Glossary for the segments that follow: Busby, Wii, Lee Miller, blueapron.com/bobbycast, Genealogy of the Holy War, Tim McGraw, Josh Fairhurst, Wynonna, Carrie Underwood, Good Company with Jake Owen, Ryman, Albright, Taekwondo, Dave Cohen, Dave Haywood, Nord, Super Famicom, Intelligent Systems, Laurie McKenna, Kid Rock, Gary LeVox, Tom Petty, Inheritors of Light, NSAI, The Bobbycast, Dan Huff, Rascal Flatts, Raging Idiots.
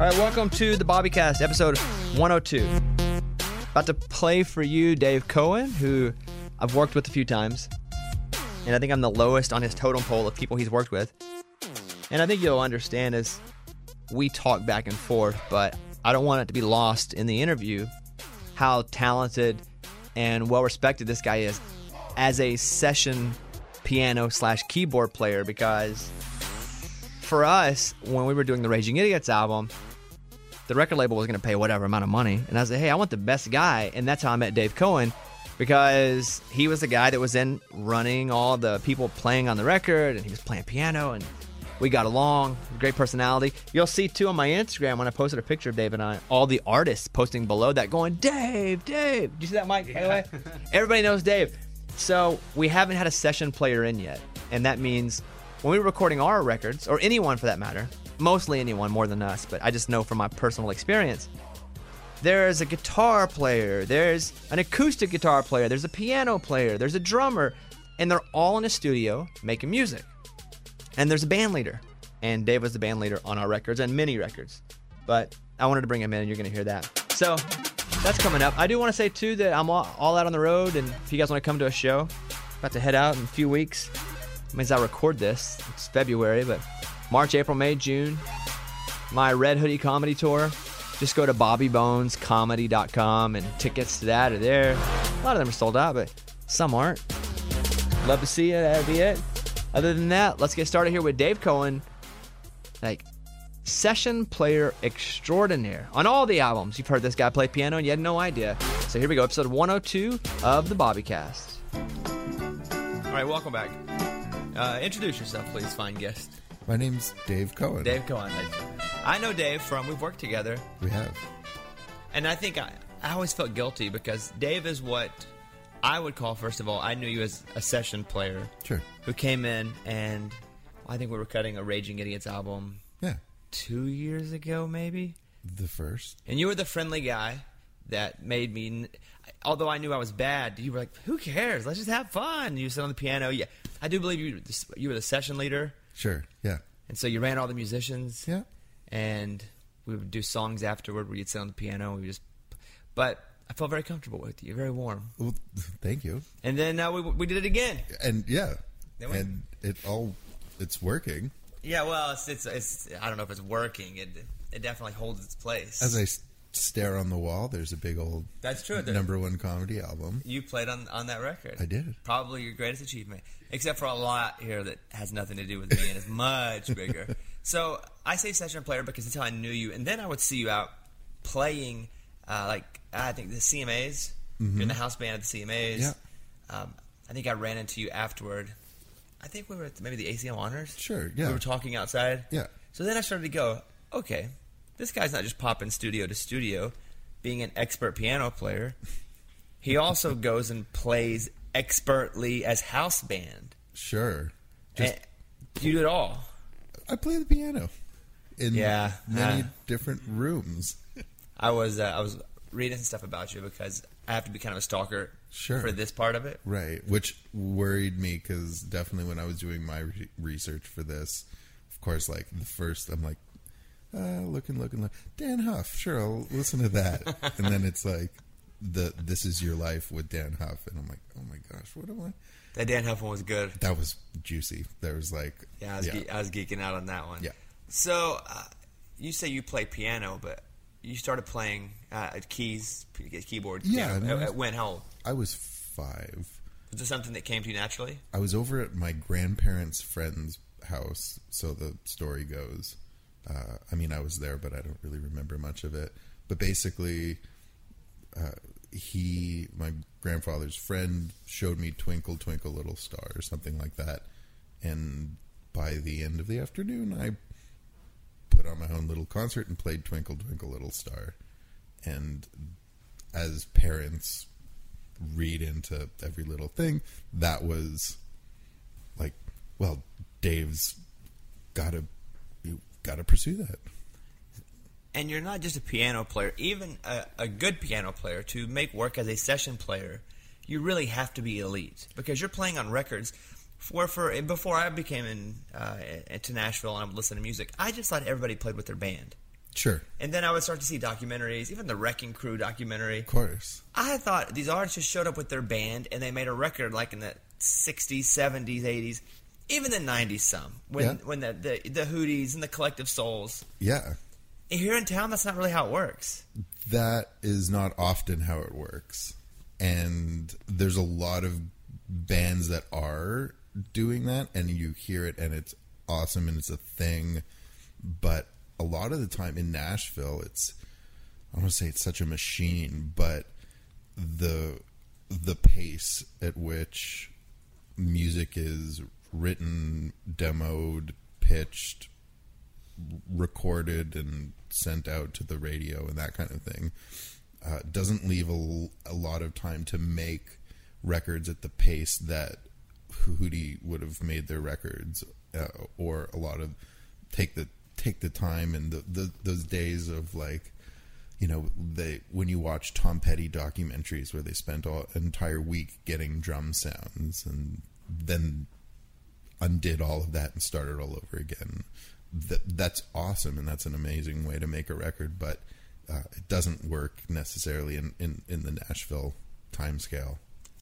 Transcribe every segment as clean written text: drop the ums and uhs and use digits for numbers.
All right, welcome to The Bobbycast, episode 102. About to play for you Dave Cohen, who I've worked with a few times. And I think I'm the lowest on his totem pole of people he's worked with. And I think you'll understand as we talk back and forth, but I don't want it to be lost in the interview how talented and well-respected this guy is as a session piano/keyboard player, because for us, when we were doing the Raging Idiots album, the record label was going to pay whatever amount of money. And I was like, hey, I want the best guy. And that's how I met Dave Cohen, because he was the guy that was in running all the people playing on the record, and he was playing piano, and we got along, great personality. You'll see, too, on my Instagram, when I posted a picture of Dave and I, all the artists posting below that going, Dave, Dave. Did you see that, Mike? Yeah. By the way? Everybody knows Dave. So we haven't had a session player in yet, and that means when we were recording our records, or anyone for that matter, mostly anyone more than us, but I just know from my personal experience, there's a guitar player, there's an acoustic guitar player, there's a piano player, there's a drummer, and they're all in a studio making music. And there's a band leader, and Dave was the band leader on our records and many records, but I wanted to bring him in, and you're going to hear that. So that's coming up. I do want to say, too, that I'm all out on the road, and if you guys want to come to a show, about to head out in a few weeks. It means I record this. It's February, but March, April, May, June, my Red Hoodie Comedy Tour. Just go to bobbybonescomedy.com, and tickets to that are there. A lot of them are sold out, but some aren't. Love to see you. That'd be it. Other than that, let's get started here with Dave Cohen, like session player extraordinaire. On all the albums, you've heard this guy play piano and you had no idea. So here we go, episode 102 of The Bobbycast. All right, welcome back. Introduce yourself, please, fine guest. My name's Dave Cohen. Dave Cohen. I know Dave from, we've worked together. We have. And I think I always felt guilty because Dave is what I would call, first of all, I knew you as a session player. Sure. Who came in, and I think we were cutting a Raging Idiots album. Yeah. 2 years ago, maybe? The first. And you were the friendly guy that made me, although I knew I was bad, you were like, who cares? Let's just have fun. You sit on the piano. Yeah. I do believe you were the session leader. Sure, yeah. And so you ran all the musicians. Yeah. And we would do songs afterward where you'd sit on the piano. We just, but I felt very comfortable with you, very warm. Well, thank you. And then we did it again. And yeah, and it's working. Yeah, well, it's I don't know if it's working. It definitely holds its place. As I stare on the wall, there's a big old that's true number one comedy album. You played on that record. I did. Probably your greatest achievement, except for a lot here that has nothing to do with me and is much bigger. So I say session player because that's how I knew you, and then I would see you out playing. I think the CMAs, you're in the house band at the CMAs. Yeah. I think I ran into you afterward. I think we were at maybe the ACM Honors. Sure, yeah. We were talking outside. Yeah. So then I started to go, okay, this guy's not just popping studio to studio, being an expert piano player. He also goes and plays expertly as house band. Sure. You do it all. I play the piano in many different rooms. I was reading some stuff about you because I have to be kind of a stalker for this part of it. Right, which worried me because definitely when I was doing my research for this, of course, like the first, I'm like, looking. Dan Huff, sure, I'll listen to that. And then it's like, This Is Your Life with Dan Huff. And I'm like, oh my gosh, what am I? That Dan Huff one was good. That was juicy. There was like... Yeah, I was geeking out on that one. Yeah. So, you say you play piano, but... You started playing keyboard. Yeah. How old? I was 5. Was this something that came to you naturally? I was over at my grandparents' friend's house, so the story goes. I was there, but I don't really remember much of it. But basically, my grandfather's friend, showed me Twinkle, Twinkle, Little Star, or something like that. And by the end of the afternoon, I put on my own little concert and played Twinkle, Twinkle, Little Star. And as parents read into every little thing, that was like, well, Dave's gotta pursue that. And you're not just a piano player, even a good piano player. To make work as a session player, you really have to be elite because you're playing on records. Before I came into Nashville and I would listen to music, I just thought everybody played with their band. Sure. And then I would start to see documentaries, even the Wrecking Crew documentary. Of course. I thought these artists just showed up with their band and they made a record like in the 60s, 70s, 80s, even the 90s some, when the Hooties and the Collective Souls. Yeah. Here in town, that's not really how it works. That is not often how it works. And there's a lot of bands that are doing that, and you hear it, and it's awesome, and it's a thing. But a lot of the time in Nashville, it's, I don't want to say it's such a machine, but the pace at which music is written, demoed, pitched, recorded, and sent out to the radio and that kind of thing doesn't leave a lot of time to make records at the pace that Hootie would have made their records, or a lot of take the time and those days of, like, you know, when you watch Tom Petty documentaries where they spent an entire week getting drum sounds and then undid all of that and started all over again. That's awesome, and that's an amazing way to make a record, but it doesn't work necessarily in the Nashville timescale.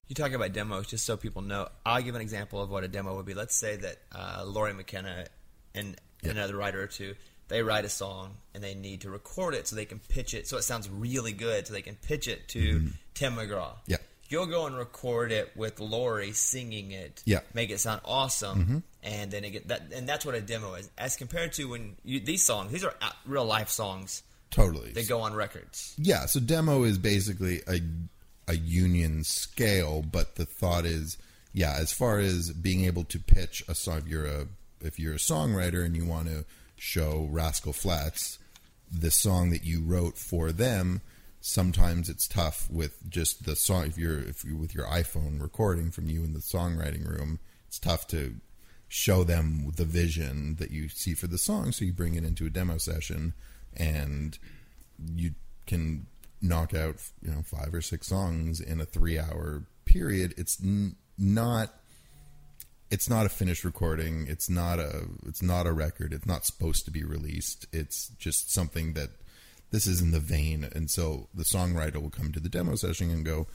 You talk about demos, just so people know. I'll give an example of what a demo would be. Let's say that Laurie McKenna and another writer or two, they write a song and they need to record it so they can pitch it, so it sounds really good, so they can pitch it to Tim McGraw. Yeah. You'll go and record it with Laurie singing it, make it sound awesome, and then that's what a demo is. As compared to when these songs, these are real life songs. Totally. They go on records. Yeah, so demo is basically a union scale, but the thought is, as far as being able to pitch a song, if you're a songwriter and you want to show Rascal Flatts the song that you wrote for them, sometimes it's tough with just the song. If you're with your iPhone recording from you in the songwriting room, it's tough to show them the vision that you see for the song, so you bring it into a demo session and you can knock out, you know, 5 or 6 songs in a 3-hour period. It's not a finished recording. It's not a record. It's not supposed to be released. It's just something that this is in the vein. And so the songwriter will come to the demo session and go,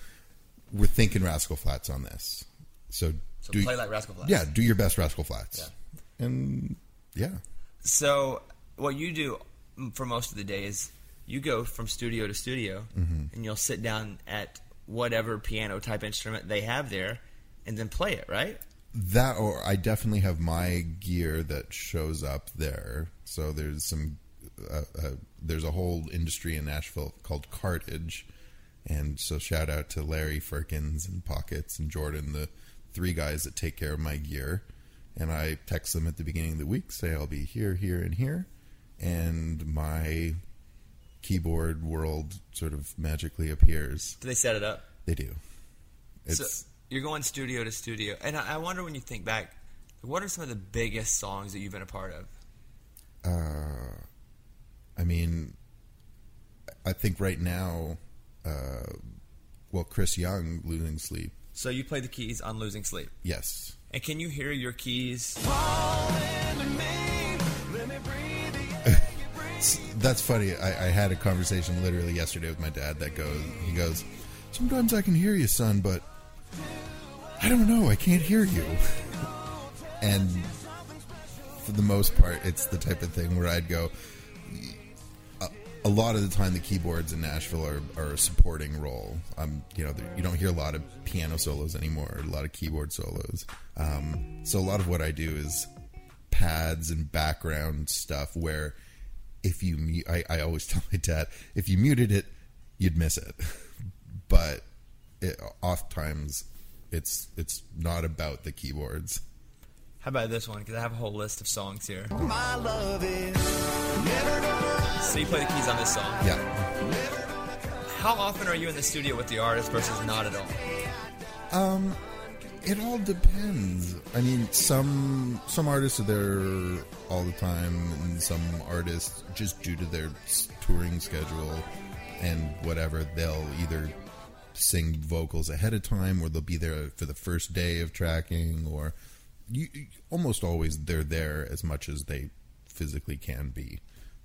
"We're thinking Rascal Flatts on this. So play like Rascal Flatts." Yeah, do your best Rascal Flatts. Yeah. And yeah. So what you do for most of the day is you go from studio to studio, and you'll sit down at whatever piano type instrument they have there and then play it, right? That, or I definitely have my gear that shows up there. So there's there's a whole industry in Nashville called cartage. And so shout out to Larry Firkins and Pockets and Jordan, the 3 guys that take care of my gear. And I text them at the beginning of the week, say I'll be here, here, and here. And my keyboard world sort of magically appears. Do they set it up? They do. So you're going studio to studio. And I wonder, when you think back, what are some of the biggest songs that you've been a part of? I mean, I think right now, Chris Young, Losing Sleep. So you play the keys on Losing Sleep? Yes. And can you hear your keys? That's funny. I had a conversation literally yesterday with my dad that he goes, "Sometimes I can hear you, son, but I don't know. I can't hear you." And for the most part, it's the type of thing where I'd go, a lot of the time the keyboards in Nashville are a supporting role. You don't hear a lot of piano solos anymore, a lot of keyboard solos. So a lot of what I do is pads and background stuff where I always tell my dad, if you muted it, you'd miss it. But oftentimes it's not about the keyboards. How about this one? Because I have a whole list of songs here. My love is never gonna. So you play the keys on this song. Yeah. How often are you in the studio with the artist versus not at all? It all depends. I mean, some artists are there all the time, and some artists, just due to their touring schedule and whatever, they'll either sing vocals ahead of time, or they'll be there for the first day of tracking, or... almost always they're there as much as they physically can be.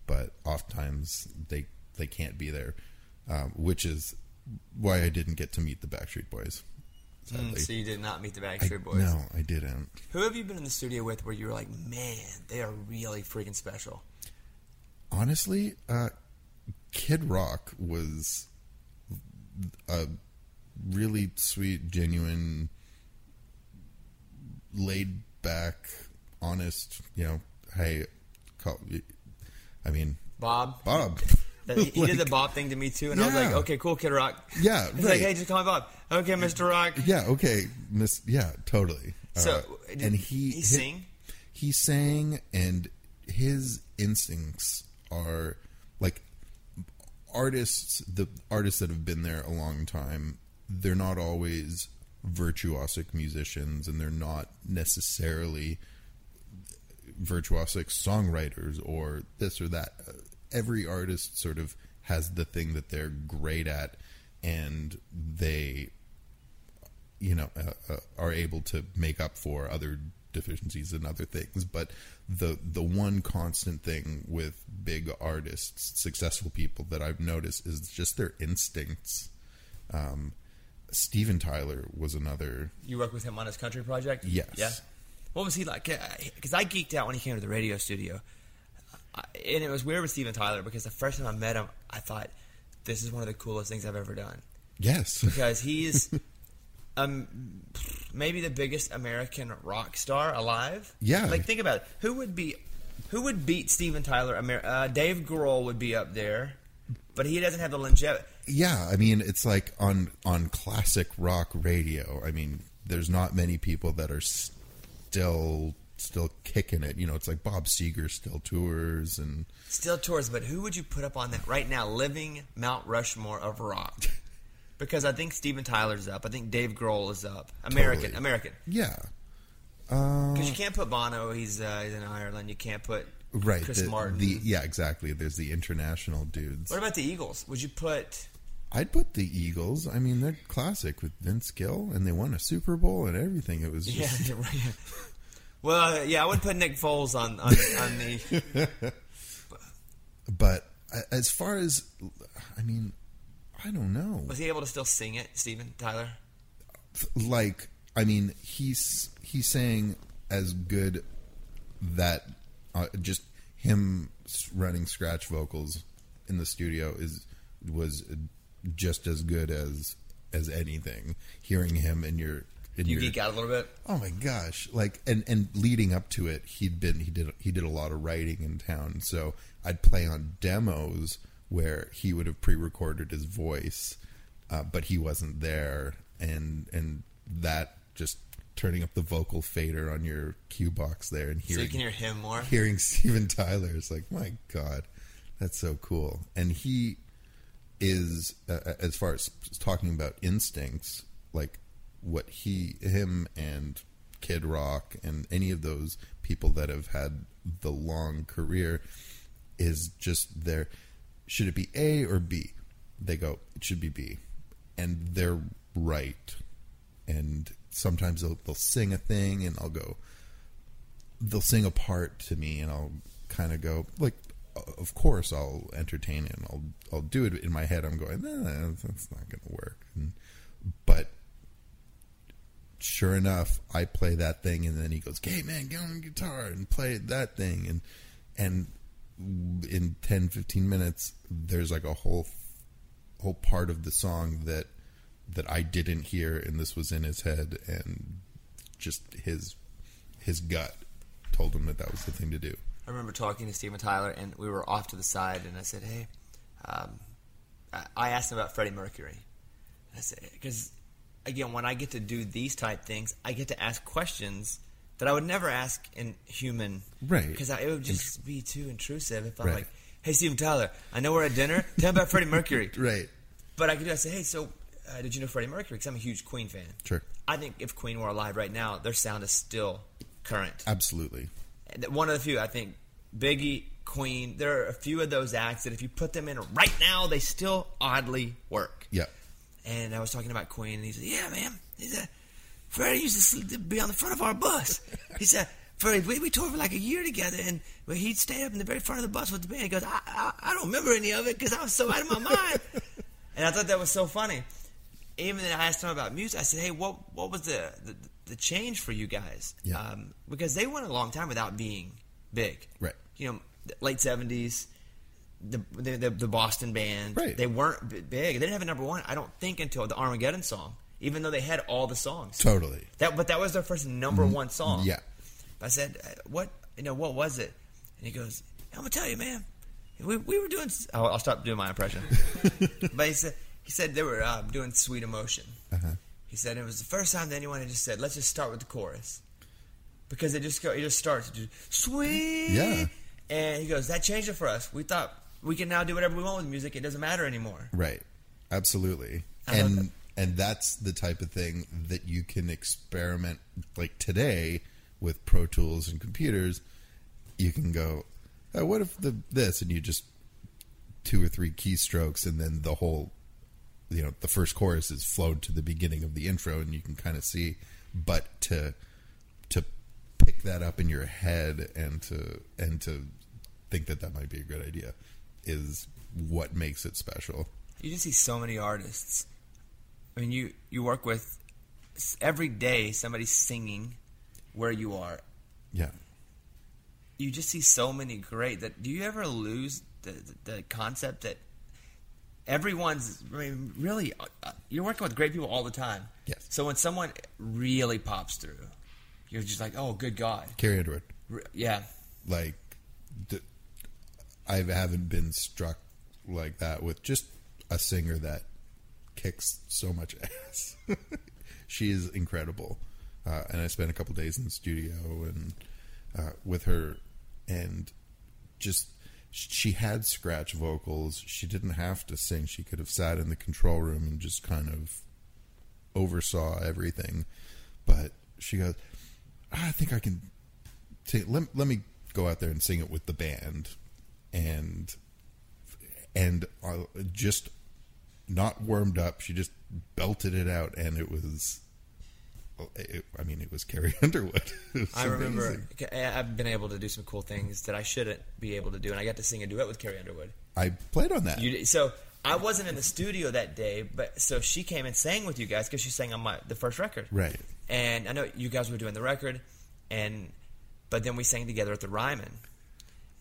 but oftentimes they can't be there, which is why I didn't get to meet the Backstreet Boys. So you did not meet the Backstreet Boys? No, I didn't. Who have you been in the studio with where you were like, man, they are really freaking special? Honestly, Kid Rock was a really sweet, genuine, laid back, honest, you know, hey, I mean, Bob. He did the Bob thing to me too, and I was like, okay, cool, Kid Rock. Yeah, right. He's like, hey, just call me Bob. Okay, Mr. Rock. Yeah, okay, totally. So, and he sang? He sang, and his instincts are like the artists that have been there a long time, they're not always virtuosic musicians, and they're not necessarily virtuosic songwriters or this or that. Every artist sort of has the thing that they're great at, and they, you know, are able to make up for other deficiencies and other things. But the one constant thing with big artists, successful people that I've noticed is just their instincts. Steven Tyler was another. You worked with him on his country project? Yes. Yeah. What was he like? Because I geeked out when he came to the radio studio. And it was weird with Steven Tyler because the first time I met him, I thought, this is one of the coolest things I've ever done. Yes. Because he's maybe the biggest American rock star alive. Yeah. Like, think about it. Who would beat Steven Tyler? Dave Grohl would be up there, but he doesn't have the longevity. Yeah. I mean, it's like on classic rock radio. I mean, there's not many people that are still kicking it, you know. It's like Bob Seger still tours, but who would you put up on that right now, living Mount Rushmore of rock? Because I think Steven Tyler's up, I think Dave Grohl is up. American. Yeah. Because you can't put Bono, he's in Ireland. You can't put Chris Martin. Yeah, exactly. There's the international dudes. What about the Eagles? Would you put... I'd put the Eagles. I mean, they're classic with Vince Gill, and they won a Super Bowl and everything. It was just... Yeah, right. Well, yeah, I would put Nick Foles on the... But as far as... I mean, I don't know. Was he able to still sing it, Steven Tyler? Like, I mean, he sang as good that... just him running scratch vocals in the studio was just as good as anything. Hearing him in your... You geek out a little bit? Oh my gosh. Like, and leading up to it, he did a lot of writing in town. So I'd play on demos where he would have pre-recorded his voice, but he wasn't there. And that just turning up the vocal fader on your cue box there and hearing... So you can hear him more? Hearing Steven Tyler is like, my God, that's so cool. And he is, as far as talking about instincts, like... what him and Kid Rock and any of those people that have had the long career is just their, should it be A or B? They go, it should be B. And they're right. And sometimes they'll sing a thing and I'll go, they'll sing a part to me and I'll kind of go, like, of course I'll entertain it and I'll do it in my head. I'm going, nah, that's not going to work. But sure enough, I play that thing, and then he goes, "Okay, man, get on the guitar and play that thing." And in 10, 15 minutes, there's like a whole part of the song that I didn't hear, and this was in his head, and just his gut told him that was the thing to do. I remember talking to Steven Tyler, and we were off to the side, and I said, "Hey," I asked him about Freddie Mercury. I said, because, again, when I get to do these type things, I get to ask questions that I would never ask in human. Right. Because it would just be too intrusive if I'm like, hey, Steven Tyler, I know we're at dinner. Tell me about Freddie Mercury. Right. But I could say, hey, so did you know Freddie Mercury? Because I'm a huge Queen fan. Sure. I think if Queen were alive right now, their sound is still current. Absolutely. One of the few, I think, Biggie, Queen, there are a few of those acts that if you put them in right now, they still oddly work. Yeah. And I was talking about Queen, and he said, yeah, man. He said, Freddie used to be on the front of our bus. He said, We toured for like a year together, and he'd stay up in the very front of the bus with the band. He goes, I don't remember any of it because I was so out of my mind. And I thought that was so funny. Even then, I asked him about music. I said, hey, what was the change for you guys? Yeah. Because they went a long time without being big. Right. You know, late 70s, the Boston band. Right. They weren't big. They didn't have a number one, I don't think, until the Armageddon song, even though they had all the songs. Totally. But that was their first number one song. Yeah. I said, what was it? And he goes, I'm going to tell you, man. We were doing... I'll stop doing my impression. But he said they were doing Sweet Emotion. Uh-huh. He said it was the first time that anyone had just said, let's just start with the chorus. Because it just starts. Sweet. Yeah. And he goes, that changed it for us. We thought we can now do whatever we want with music. It doesn't matter anymore. Right. Absolutely. And that's the type of thing that you can experiment like today with Pro Tools and computers. You can go... what if this, and you just 2 or 3 keystrokes, and then the whole, the first chorus is flowed to the beginning of the intro, and you can kind of see. But to pick that up in your head and to think that might be a good idea is what makes it special. You just see so many artists. I mean, you work with every day somebody singing where you are. Yeah. You just see so many great. That do you ever lose the concept that everyone's? I mean, really, you're working with great people all the time. Yes. So when someone really pops through, you're just like, oh, good God. Carrie Underwood. Yeah. Like, I haven't been struck like that with just a singer that kicks so much ass. She is incredible, and I spent a couple days in the studio and with her. And just, she had scratch vocals. She didn't have to sing. She could have sat in the control room and just kind of oversaw everything. But she goes, I think I can let me go out there and sing it with the band. And just not warmed up. She just belted it out, and it was... I mean, it was Carrie Underwood. Was I remember. I've been able to do some cool things that I shouldn't be able to do, and I got to sing a duet with Carrie Underwood. I played on that. So I wasn't in the studio that day, but so she came and sang with you guys because she sang on the first record, right? And I know you guys were doing the record, but then we sang together at the Ryman,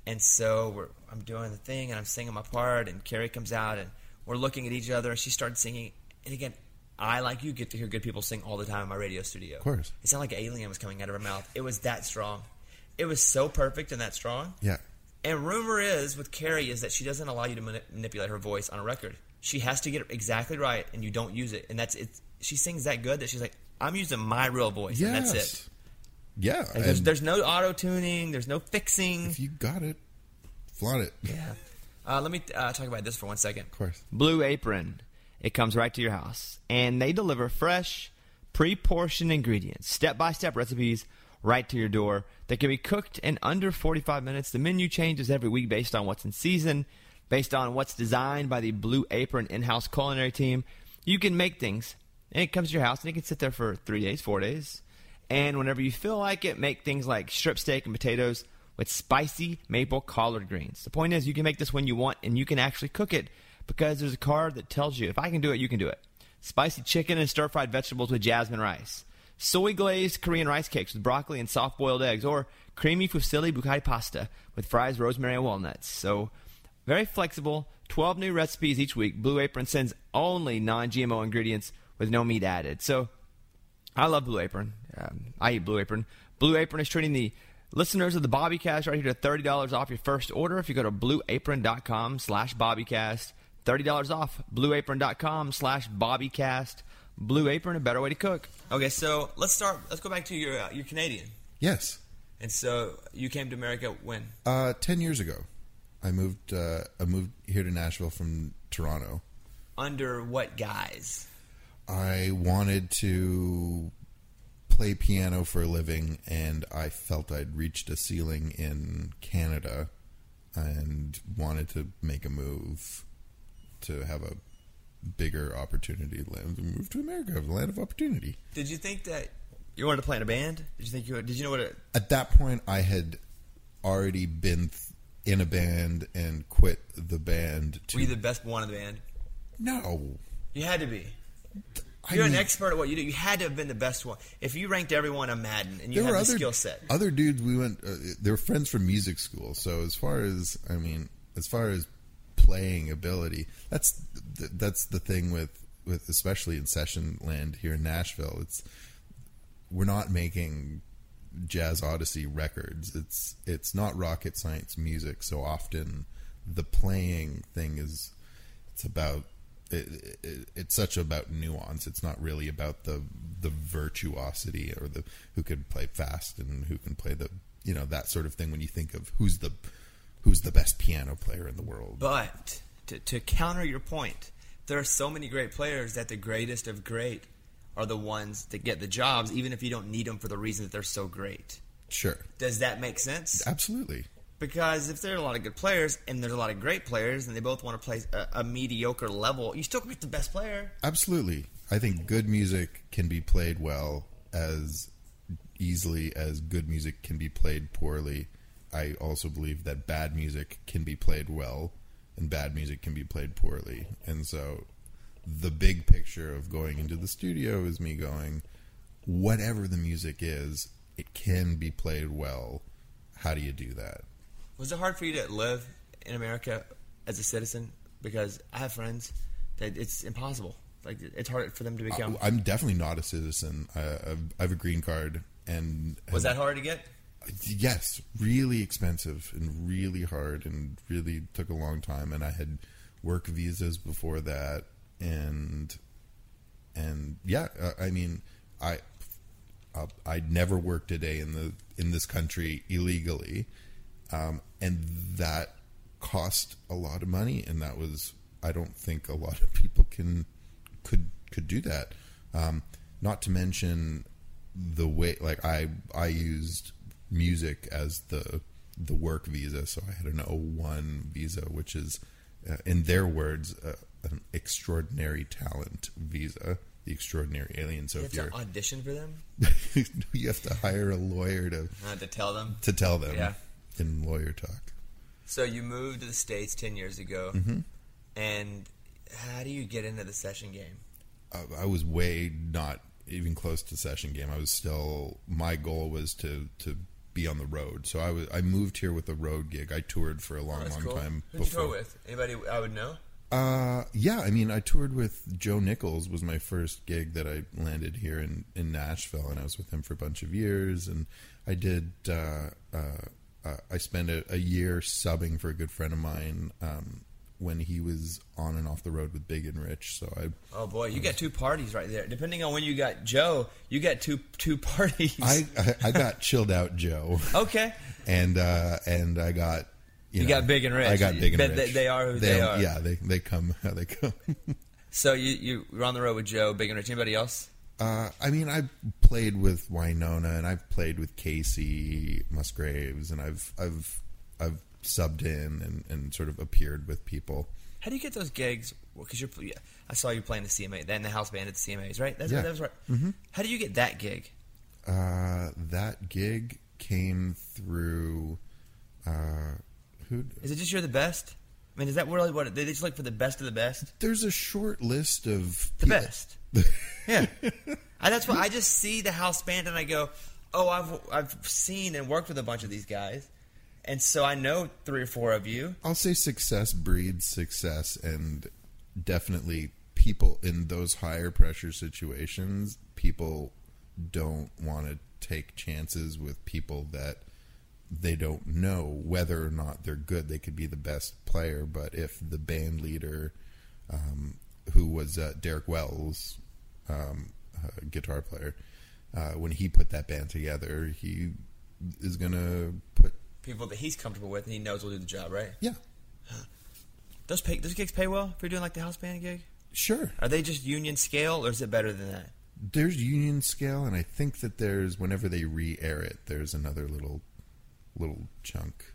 and so I'm doing the thing and I'm singing my part, and Carrie comes out and we're looking at each other, and she started singing, and again. I, like you, get to hear good people sing all the time in my radio studio. Of course. It sounded like an alien was coming out of her mouth. It was that strong. It was so perfect and that strong. Yeah. And rumor is, with Carrie, is that she doesn't allow you to manipulate her voice on a record. She has to get it exactly right, and you don't use it. And that's it. She sings that good that she's like, I'm using my real voice, yes. And that's it. Yeah. Like, there's no auto-tuning. There's no fixing. If you got it, flaunt it. Yeah. Let me talk about this for one second. Of course. Blue Apron. It comes right to your house, and they deliver fresh, pre-portioned ingredients, step-by-step recipes right to your door that can be cooked in under 45 minutes. The menu changes every week based on what's in season, based on what's designed by the Blue Apron in-house culinary team. You can make things, and it comes to your house, and it can sit there for 3 days, 4 days, and whenever you feel like it, make things like strip steak and potatoes with spicy maple collard greens. The point is, you can make this when you want, and you can actually cook it, because there's a card that tells you, if I can do it, you can do it. Spicy chicken and stir-fried vegetables with jasmine rice. Soy-glazed Korean rice cakes with broccoli and soft-boiled eggs. Or creamy fusilli bucay pasta with fries, rosemary, and walnuts. So, very flexible. 12 new recipes each week. Blue Apron sends only non-GMO ingredients with no meat added. So, I love Blue Apron. I eat Blue Apron. Blue Apron is treating the listeners of the Bobbycast right here to $30 off your first order if you go to blueapron.com/bobbycast. $30 off, blueapron.com/bobbycast. Blue Apron, a better way to cook. Okay, so let's go back to your Canadian. Yes. And so you came to America when? 10 years ago. I moved here to Nashville from Toronto. Under what guise? I wanted to play piano for a living, and I felt I'd reached a ceiling in Canada and wanted to make a move to have a bigger opportunity to move to America, the land of opportunity. Did you think that You wanted to play in a band? Did you think you would, did you know what? At that point, I had already been in a band and quit the band. Were you the best one in the band? No, you had to be. You're an expert at what you do. You had to have been the best one. If you ranked everyone, I'm Madden, and you had the skill set. Other dudes, we went. They were friends from music school. So as far as playing ability, that's the thing with especially in session land here in Nashville. We're not making jazz odyssey records. It's not rocket science music. So often the playing thing is it's such about nuance. It's not really about the virtuosity or the who can play fast and who can play the that sort of thing when you think of who's the best piano player in the world. But to counter your point, there are so many great players that the greatest of great are the ones that get the jobs, even if you don't need them for the reason that they're so great. Sure. Does that make sense? Absolutely. Because if there are a lot of good players and there's a lot of great players and they both want to play a mediocre level, you still can get the best player. Absolutely. I think good music can be played well as easily as good music can be played poorly. I also believe that bad music can be played well and bad music can be played poorly. And so the big picture of going into the studio is me going, whatever the music is, it can be played well. How do you do that? Was it hard for you to live in America as a citizen? Because I have friends that it's impossible. Like, it's hard for them to become. I'm definitely not a citizen. I have a green card. And was that hard to get? Yes. Really expensive and really hard and really took a long time. And I had work visas before that. And yeah, I mean, I'd never worked a day in this country illegally. And that cost a lot of money, and that was, I don't think a lot of people could do that. Not to mention the way, like I used music as the work visa, so I had an O1 visa, which is, in their words, an extraordinary talent visa. The extraordinary alien. So you have to audition for them. You have to hire a lawyer to tell them. To tell them. Yeah. In lawyer talk. So you moved to the States 10 years ago. Mm-hmm. And how do you get into the session game? I was way not even close to session game. I was still, my goal was to be on the road. So I moved here with a road gig. I toured for a long cool. time. Who'd you tour with? Anybody I would know? Yeah, I mean, I toured with Joe Nichols. Was my first gig that I landed here in Nashville, and I was with him for a bunch of years. And I did. I spent a year subbing for a good friend of mine when he was on and off the road with Big and Rich. So I. Oh boy, you got two parties right there. Depending on when you got Joe, you got two parties. I got chilled out Joe. Okay. And I got. You got Big and Rich. I got Big and Rich. They are who they are. Yeah, they come how they come. So you were on the road with Joe, Big and Rich. Anybody else? I mean, I've played with Wynonna, and I've played with Kacey Musgraves, and I've subbed in and sort of appeared with people. How do you get those gigs? Because I saw you playing the CMA, then the house band at the CMAs, right? That's, yeah. That was right. Mm-hmm. How do you get that gig? That gig came through. Is it just you're the best? I mean, is that really what they just look for, the best of the best? There's a short list of the best. Yeah, that's what I just see the house band and I go, oh, I've seen and worked with a bunch of these guys, and so I know three or four of you. I'll say success breeds success, and definitely people in those higher pressure situations, people don't want to take chances with people that. They don't know whether or not they're good. They could be the best player, but if the band leader, who was Derek Wells, guitar player, when he put that band together, he is going to put people that he's comfortable with and he knows will do the job, right? Yeah. Those gigs pay well if you're doing like the house band gig? Sure. Are they just union scale or is it better than that? There's union scale, and I think that there's, whenever they re-air it, there's another little chunk.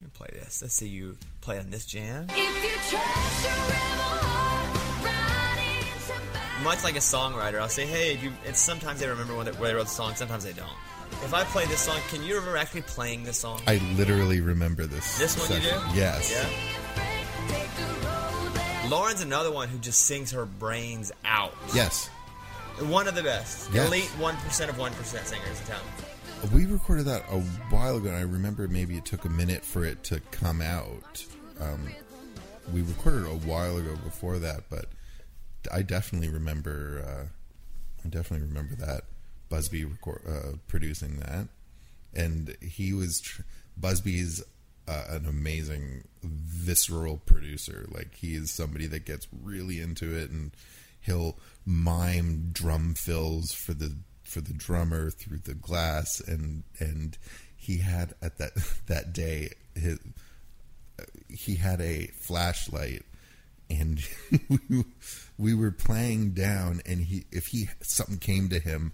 Let me play this. Let's see you play on this jam. If you trust your rebel heart, riding somebody. much like a songwriter, I'll say, hey, it's sometimes they remember where they wrote the song, sometimes they don't. If I play this song, can you remember actually playing this song? I literally remember this. This one you do? Yes. Yeah. Lauren's another one who just sings her brains out. Yes. One of the best. Yes. Elite 1% of 1% singers in town. We recorded that a while ago, and I remember maybe it took a minute for it to come out. We recorded it a while ago before that, but I definitely remember. I definitely remember that Busby producing that, and he was Busby's an amazing visceral producer. Like, he is somebody that gets really into it, and he'll mime drum fills for the drummer through the glass, and he had at that day he had a flashlight, and we were playing down, and if something came to him,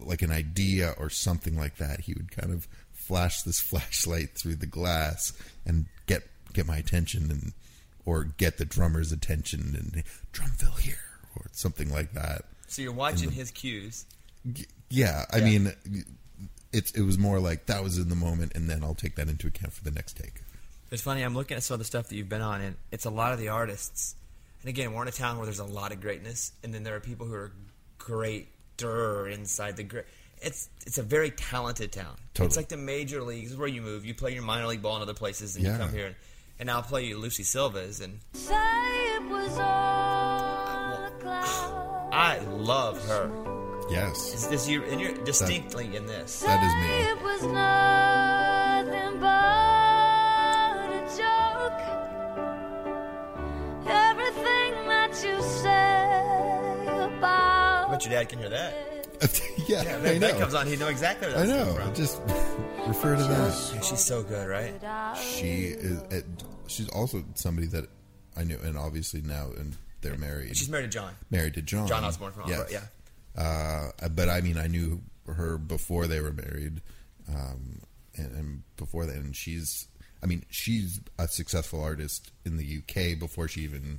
like an idea or something like that, he would kind of flash this flashlight through the glass and get my attention, and or get the drummer's attention, and drum fill here or something like that. So you're watching his cues. Yeah, I mean, it was more like that was in the moment, and then I'll take that into account for the next take. It's funny, I'm looking at some of the stuff that you've been on, and it's a lot of the artists. And again, we're in a town where there's a lot of greatness, and then there are people who are greater inside the great. It's a very talented town. Totally. It's like the major leagues where you move. You play your minor league ball in other places, and you come here, and I'll play you Lucy Silva's. And I love her. Yes. It's this, you're distinctly in this. That is me. It was nothing but a joke. Everything that you say about. I bet your dad can hear that. Yeah, I know. That comes on, he'd know exactly where that's coming from. I know. Just refer to that. Yeah, she's so good, right? She is. She's also somebody that I knew, and obviously now, and they're married. She's married to John. John Osborne from Albright, yeah. But I mean, I knew her before they were married, and before that, and she's a successful artist in the UK before she even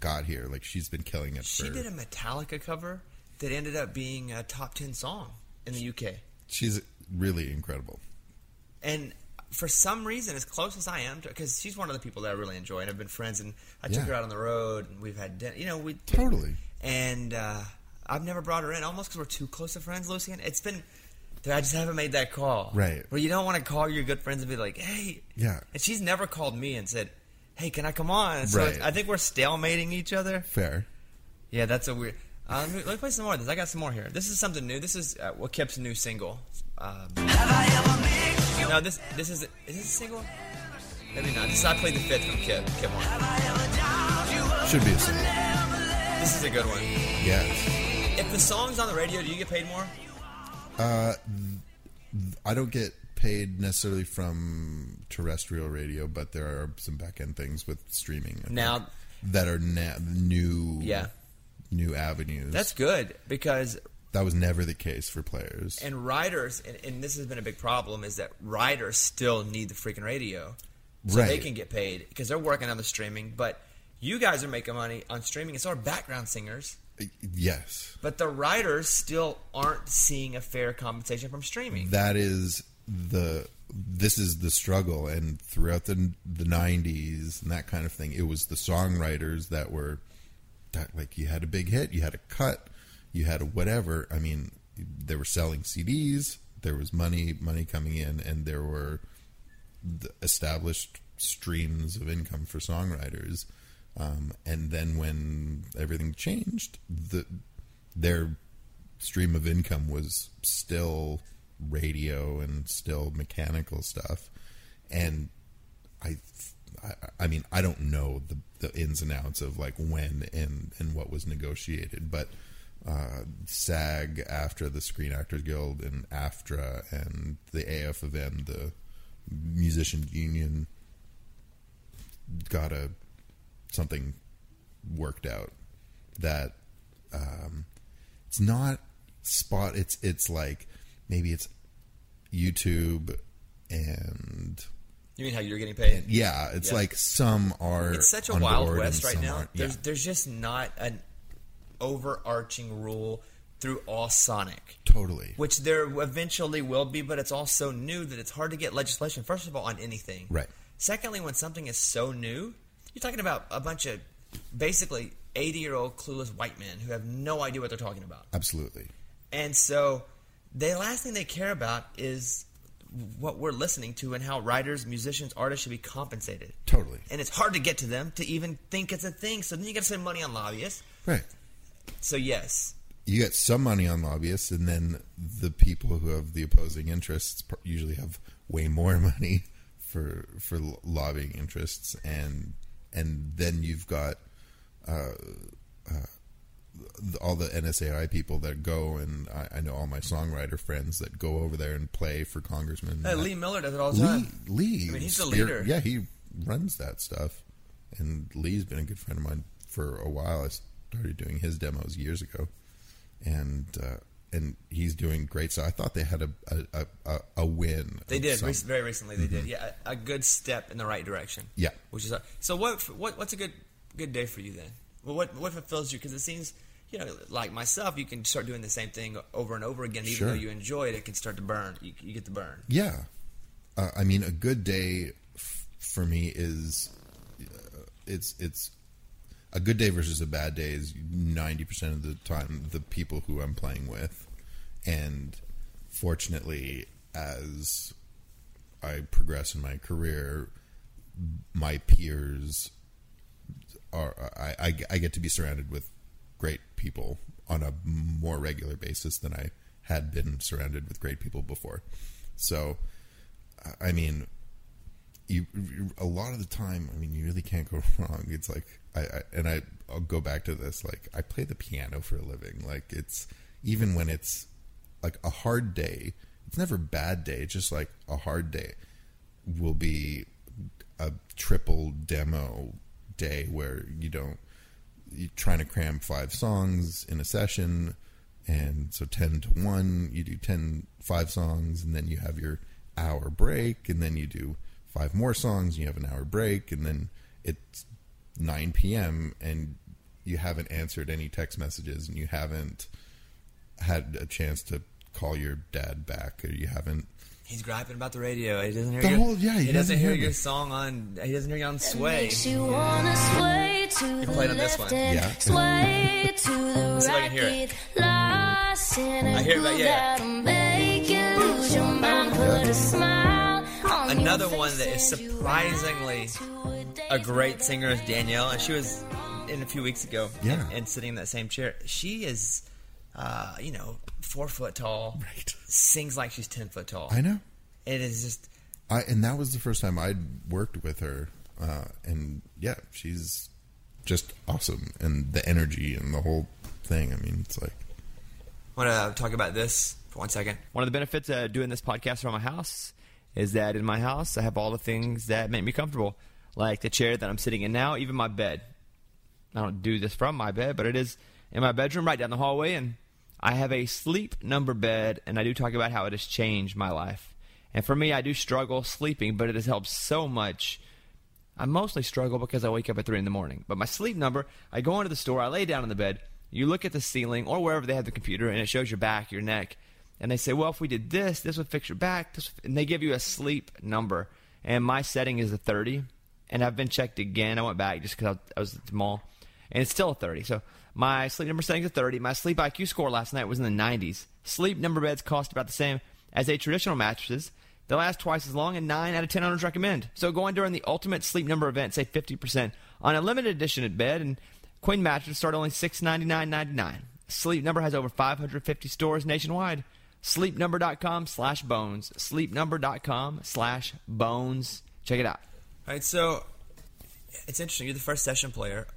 got here. Like, she's been killing it. She did a Metallica cover that ended up being a top 10 song in the UK. She's really incredible. And for some reason, as close as I am to, because she's one of the people that I really enjoy and have been friends, and I took her out on the road, and we've had dinner. Totally. And I've never brought her in, almost because we're too close of friends, Lucian. It's been, I just haven't made that call. Right. Where you don't want to call your good friends and be like, hey. Yeah. And she's never called me and said, hey, can I come on? So I think we're stalemating each other. Fair. Yeah, that's a weird. Let me play some more of this. I got some more here. This is something new. This is Kip's new single. No, is this a single? Maybe not. This is I Played the Fifth from Kip Moore. Should be a single. This is a good one. Yes. If the song's on the radio, do you get paid more? I don't get paid necessarily from terrestrial radio, but there are some back end things with streaming now that are new. Yeah. New avenues. That's good, because that was never the case for players. And writers, and this has been a big problem, is that writers still need the freaking radio so they can get paid, because they're working on the streaming, but you guys are making money on streaming, and so are background singers. Yes. But the writers still aren't seeing a fair compensation from streaming. That is this is the struggle, and throughout the 90s and that kind of thing, it was the songwriters that were like, you had a big hit, you had a cut, you had a whatever. I mean, they were selling CDs. There was money coming in, and there were established streams of income for songwriters. And then when everything changed, their stream of income was still radio and still mechanical stuff. And I mean, I don't know the ins and outs of like when and what was negotiated, but SAG, after the Screen Actors Guild, and AFTRA, and the AF of M, the Musicians Union, got something worked out that it's not spot. It's like, maybe it's YouTube and. You mean how you're getting paid? Yeah, it's like some are. It's such a wild west right now. There's just not an overarching rule through all Sonic. Totally. Which there eventually will be, but it's all so new that it's hard to get legislation, first of all, on anything. Right. Secondly, when something is so new, you're talking about a bunch of basically 80-year-old clueless white men who have no idea what they're talking about. Absolutely. And so the last thing they care about is what we're listening to and how writers, musicians, artists should be compensated. Totally. And it's hard to get to them to even think it's a thing. So then you got to spend money on lobbyists. Right. So yes. You get some money on lobbyists, and then the people who have the opposing interests usually have way more money for lobbying interests, and then you've got all the NSAI people that go, and I know all my songwriter friends that go over there and play for congressmen. Lee Miller does it all the time. Lee, I mean, he's the leader. Yeah, he runs that stuff, and Lee's been a good friend of mine for a while. I started doing his demos years ago, and he's doing great. So I thought they had a win. They did very recently. They did, yeah, a good step in the right direction. Yeah, which is so. What's a good day for you then? Well, what fulfills you? Because it seems, you know, like myself, you can start doing the same thing over and over again. Even though you enjoy it, it can start to burn. You get the burn. Yeah. I mean, a good day for me is it's a good day versus a bad day is 90% of the time the people who I'm playing with. And fortunately, as I progress in my career, my peers are, I get to be surrounded with great people on a more regular basis than I had been surrounded with great people before. So, I mean, a lot of the time, I mean, you really can't go wrong. It's like, I'll go back to this, like, I play the piano for a living. Like, it's, even when it's, like, a hard day, it's never a bad day, it's just, like, a hard day will be a triple demo day where you're trying to cram 5 songs in a session, and so 10 to 1 you do 5 songs, and then you have your hour break, and then you do 5 more songs, and you have an hour break, and then it's 9 p.m. and you haven't answered any text messages, and you haven't had a chance to call your dad back, or you haven't. He's griping about the radio. He doesn't hear the whole, yeah, he doesn't hear your song on. He doesn't hear you on Sway. Makes you wanna sway to the left on this one. Yeah. Sway to the so right. I can hear it. I hear it. But yeah. Make you lose your mind. Put a smile on your another one that is surprisingly a great singer is Danielle, and she was in a few weeks ago. Yeah. And sitting in that same chair, she is. 4 foot tall. Right. Sings like she's 10 foot tall. I know. It is just. And that was the first time I'd worked with her, and yeah, she's just awesome, and the energy and the whole thing. I mean, it's like. Want to talk about this for 1 second? One of the benefits of doing this podcast from my house is that in my house I have all the things that make me comfortable, like the chair that I'm sitting in now, even my bed. I don't do this from my bed, but it is in my bedroom, right down the hallway, and I have a sleep number bed, and I do talk about how it has changed my life. And for me, I do struggle sleeping, but it has helped so much. I mostly struggle because I wake up at 3 in the morning. But my sleep number, I go into the store, I lay down on the bed, you look at the ceiling or wherever they have the computer, and it shows your back, your neck. And they say, well, if we did this, this would fix your back. And they give you a sleep number. And my setting is a 30, and I've been checked again. I went back just because I was at the mall, and it's still a 30. So my sleep number setting is 30. My sleep IQ score last night was in the 90s. Sleep number beds cost about the same as a traditional mattresses. They last twice as long, and 9 out of 10 owners recommend. So go on during the ultimate sleep number event, say 50%, on a limited edition at bed, and queen mattresses start only $699.99. Sleep Number has over 550 stores nationwide. Sleepnumber.com/bones. Sleepnumber.com/bones. Check it out. All right, so it's interesting. You're the first session player.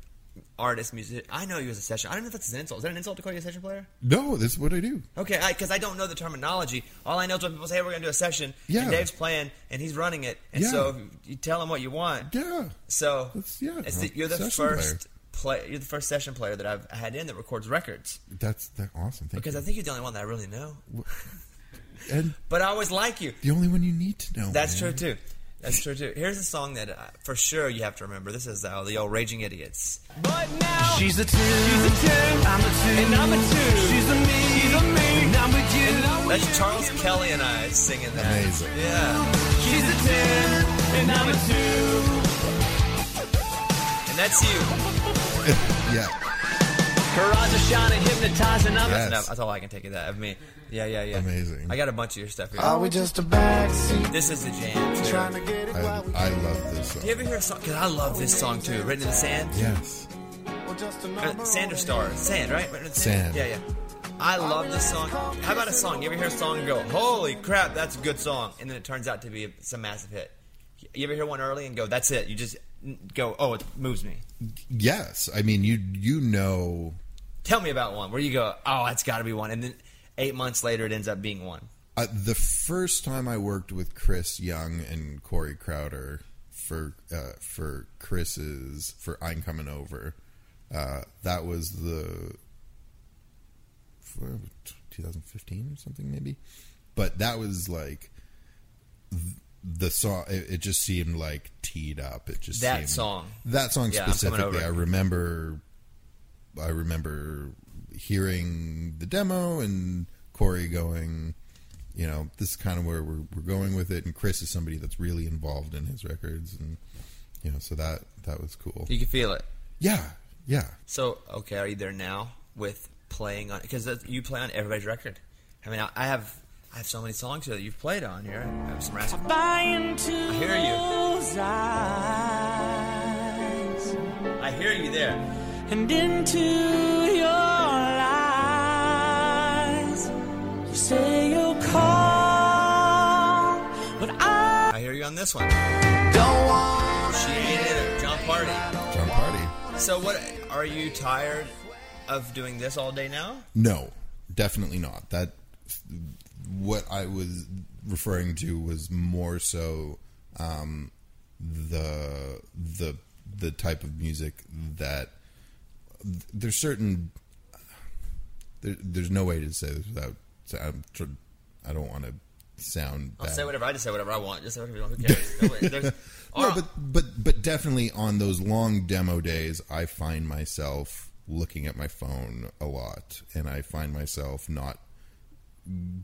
Artist, music. I know you as a session. I don't know if that's an insult. Is that an insult to call you a session player? No, that's what I do. Okay, because I don't know the terminology. All I know is when people say, hey, we're going to do a session, and Dave's playing, and he's running it, and so you tell him what you want. Yeah. So you're the first player. You're the first session player that I've had in that records records. That's awesome. Thank you. I think you're the only one that I really know. Well, but I always like you. The only one you need to know. That's true, too. That's true, too. Here's a song that for sure you have to remember. This is the old Raging Idiots. But now, she's a two, I'm a two, and I'm a two, she's a me, and I'm with you. And I'm with that's Charles Kelly and I singing that. Amazing. Yeah. She's a ten, and I'm a two. And that's you. Yeah. Her eyes are shining, hypnotizing. Yes. That's all I can take of that of me. Yeah, yeah, yeah. Amazing. I got a bunch of your stuff here. Are we just a backseat? This is the jam. Too. Trying to get it I love this song. Do you ever hear a song? Because I love this song too. Written in the Sand? Yes. Sand or Stars? Sand, right? Written in the Sand? Yeah, yeah. I love this song. How about a song? You ever hear a song and go, holy crap, that's a good song. And then it turns out to be some massive hit. You ever hear one early and go, that's it. You just go, oh, it moves me. Yes. I mean, you know. Tell me about one where you go, oh, that's got to be one. And then 8 months later, it ends up being one. The first time I worked with Chris Young and Corey Crowder for I'm Coming Over, that was 2015 or something maybe. But that was like the song. It just seemed like teed up. It just that seemed, song. That song specifically. I remember hearing the demo and Corey going, you know, this is kind of where we're going with it. And Chris is somebody that's really involved in his records, and you know, so that was cool. You can feel it. Yeah, yeah. So okay, are you there now with playing on? Because you play on everybody's record. I mean, I have so many songs here that you've played on here. I have some Rascal. I hear you. I hear you there. And into your eyes, you say you'll call, but I hear you on this one. Don't want she ain't in it. John Party. So what? Are you tired of doing this all day now? No, definitely not. That what I was referring to was more so the type of music that. There's certain. There's no way to say this without. I don't want to sound. I'll say whatever. I just say whatever I want. Just say whatever you want. Who cares? No, but definitely on those long demo days, I find myself looking at my phone a lot, and I find myself not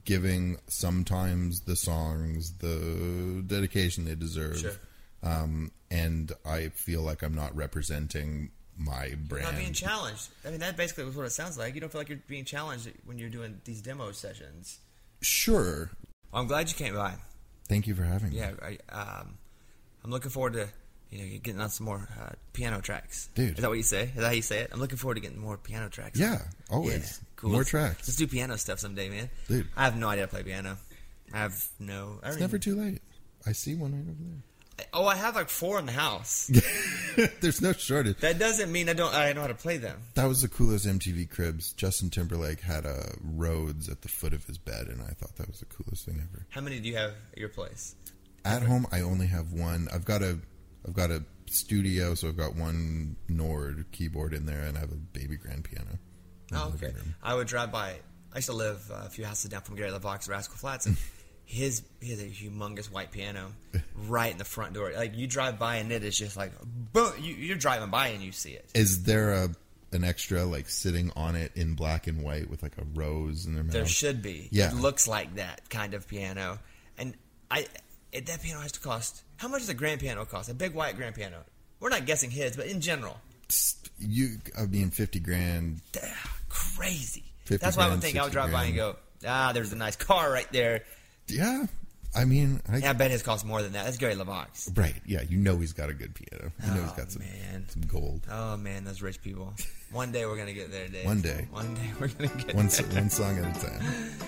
giving sometimes the songs the dedication they deserve. Sure. And I feel like I'm not representing my brand. You're not being challenged. I mean, that basically was what it sounds like. You don't feel like you're being challenged when you're doing these demo sessions. Sure. Well, I'm glad you came by. Thank you for having me. Yeah, I'm looking forward to getting on some more piano tracks. Dude, is that what you say? Is that how you say it? I'm looking forward to getting more piano tracks. Yeah, always. Yeah, cool. More tracks. Let's do piano stuff someday, man. Dude, I have no idea how to play piano. It's never too late. I see one right over there. Oh, I have like four in the house. There's no shortage. That doesn't mean I know how to play them. That was the coolest MTV Cribs. Justin Timberlake had a Rhodes at the foot of his bed, and I thought that was the coolest thing ever. How many do you have at your place? At home, I only have one. I've got a studio, so I've got one Nord keyboard in there, and I have a baby grand piano. Oh, okay. I would drive by. I used to live a few houses down from Gary LeVox, Rascal Flatts, and he has a humongous white piano right in the front door. Like, you drive by and it is just like, boom, you're driving by and you see it. Is there an extra, like, sitting on it in black and white with, like, a rose in their mouth? There should be. Yeah. It looks like that kind of piano. And that piano has to cost, how much does a grand piano cost? A big white grand piano. We're not guessing his, but in general. $50,000. Crazy. That's why I would think I would drive by and go, there's a nice car right there. Yeah, I mean... I bet his costs more than that. That's Gary LeVox. Right, yeah. You know he's got a good piano. You know he's got some gold. Oh, man, those rich people. One day we're going to get there, Dave. One day we're going to get there. One song at a time.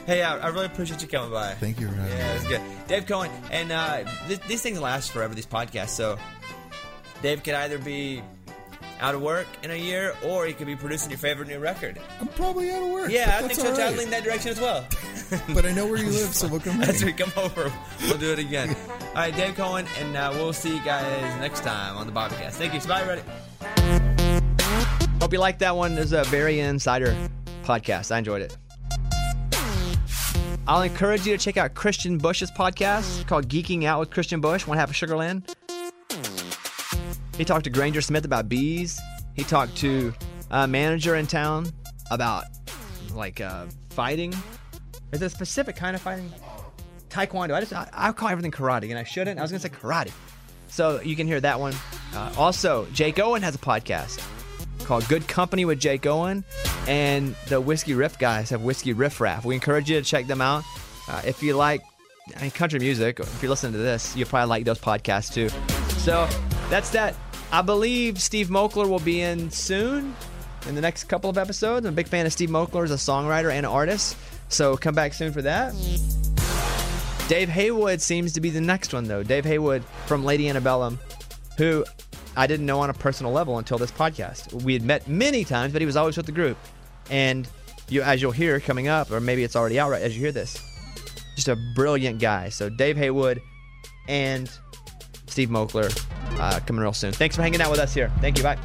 Hey, I really appreciate you coming by. Thank you for having me. Yeah, it was good. Dave Cohen, and these things last forever, these podcasts, so Dave could either be out of work in a year, or he could be producing your favorite new record. I'm probably out of work. Yeah, I think so, too. I'll lean that direction as well. But I know where you live, so we'll come over. As we come over, we'll do it again. All right, Dave Cohen, and we'll see you guys next time on the Bobbycast. Thank you. Bye, everybody. Hope you liked that one. It was a very insider podcast. I enjoyed it. I'll encourage you to check out Christian Bush's podcast called Geeking Out with Christian Bush, One Half of Sugarland. He talked to Granger Smith about bees. He talked to a manager in town about fighting. Is it a specific kind of fighting? Taekwondo. I call everything karate, and I shouldn't. I was going to say karate. So you can hear that one. Also, Jake Owen has a podcast called Good Company with Jake Owen, and the Whiskey Riff guys have Whiskey Riff Raff. We encourage you to check them out. If you like country music, or if you listen to this, you'll probably like those podcasts too. So that's that. I believe Steve Moakler will be in soon in the next couple of episodes. I'm a big fan of Steve Moakler as a songwriter and an artist, so come back soon for that. Dave Haywood seems to be the next one, though. Dave Haywood from Lady Antebellum, who I didn't know on a personal level until this podcast. We had met many times, but he was always with the group. And as you'll hear coming up, or maybe it's already out right as you hear this, just a brilliant guy. So Dave Haywood and Steve Moakler coming real soon. Thanks for hanging out with us here. Thank you. Bye.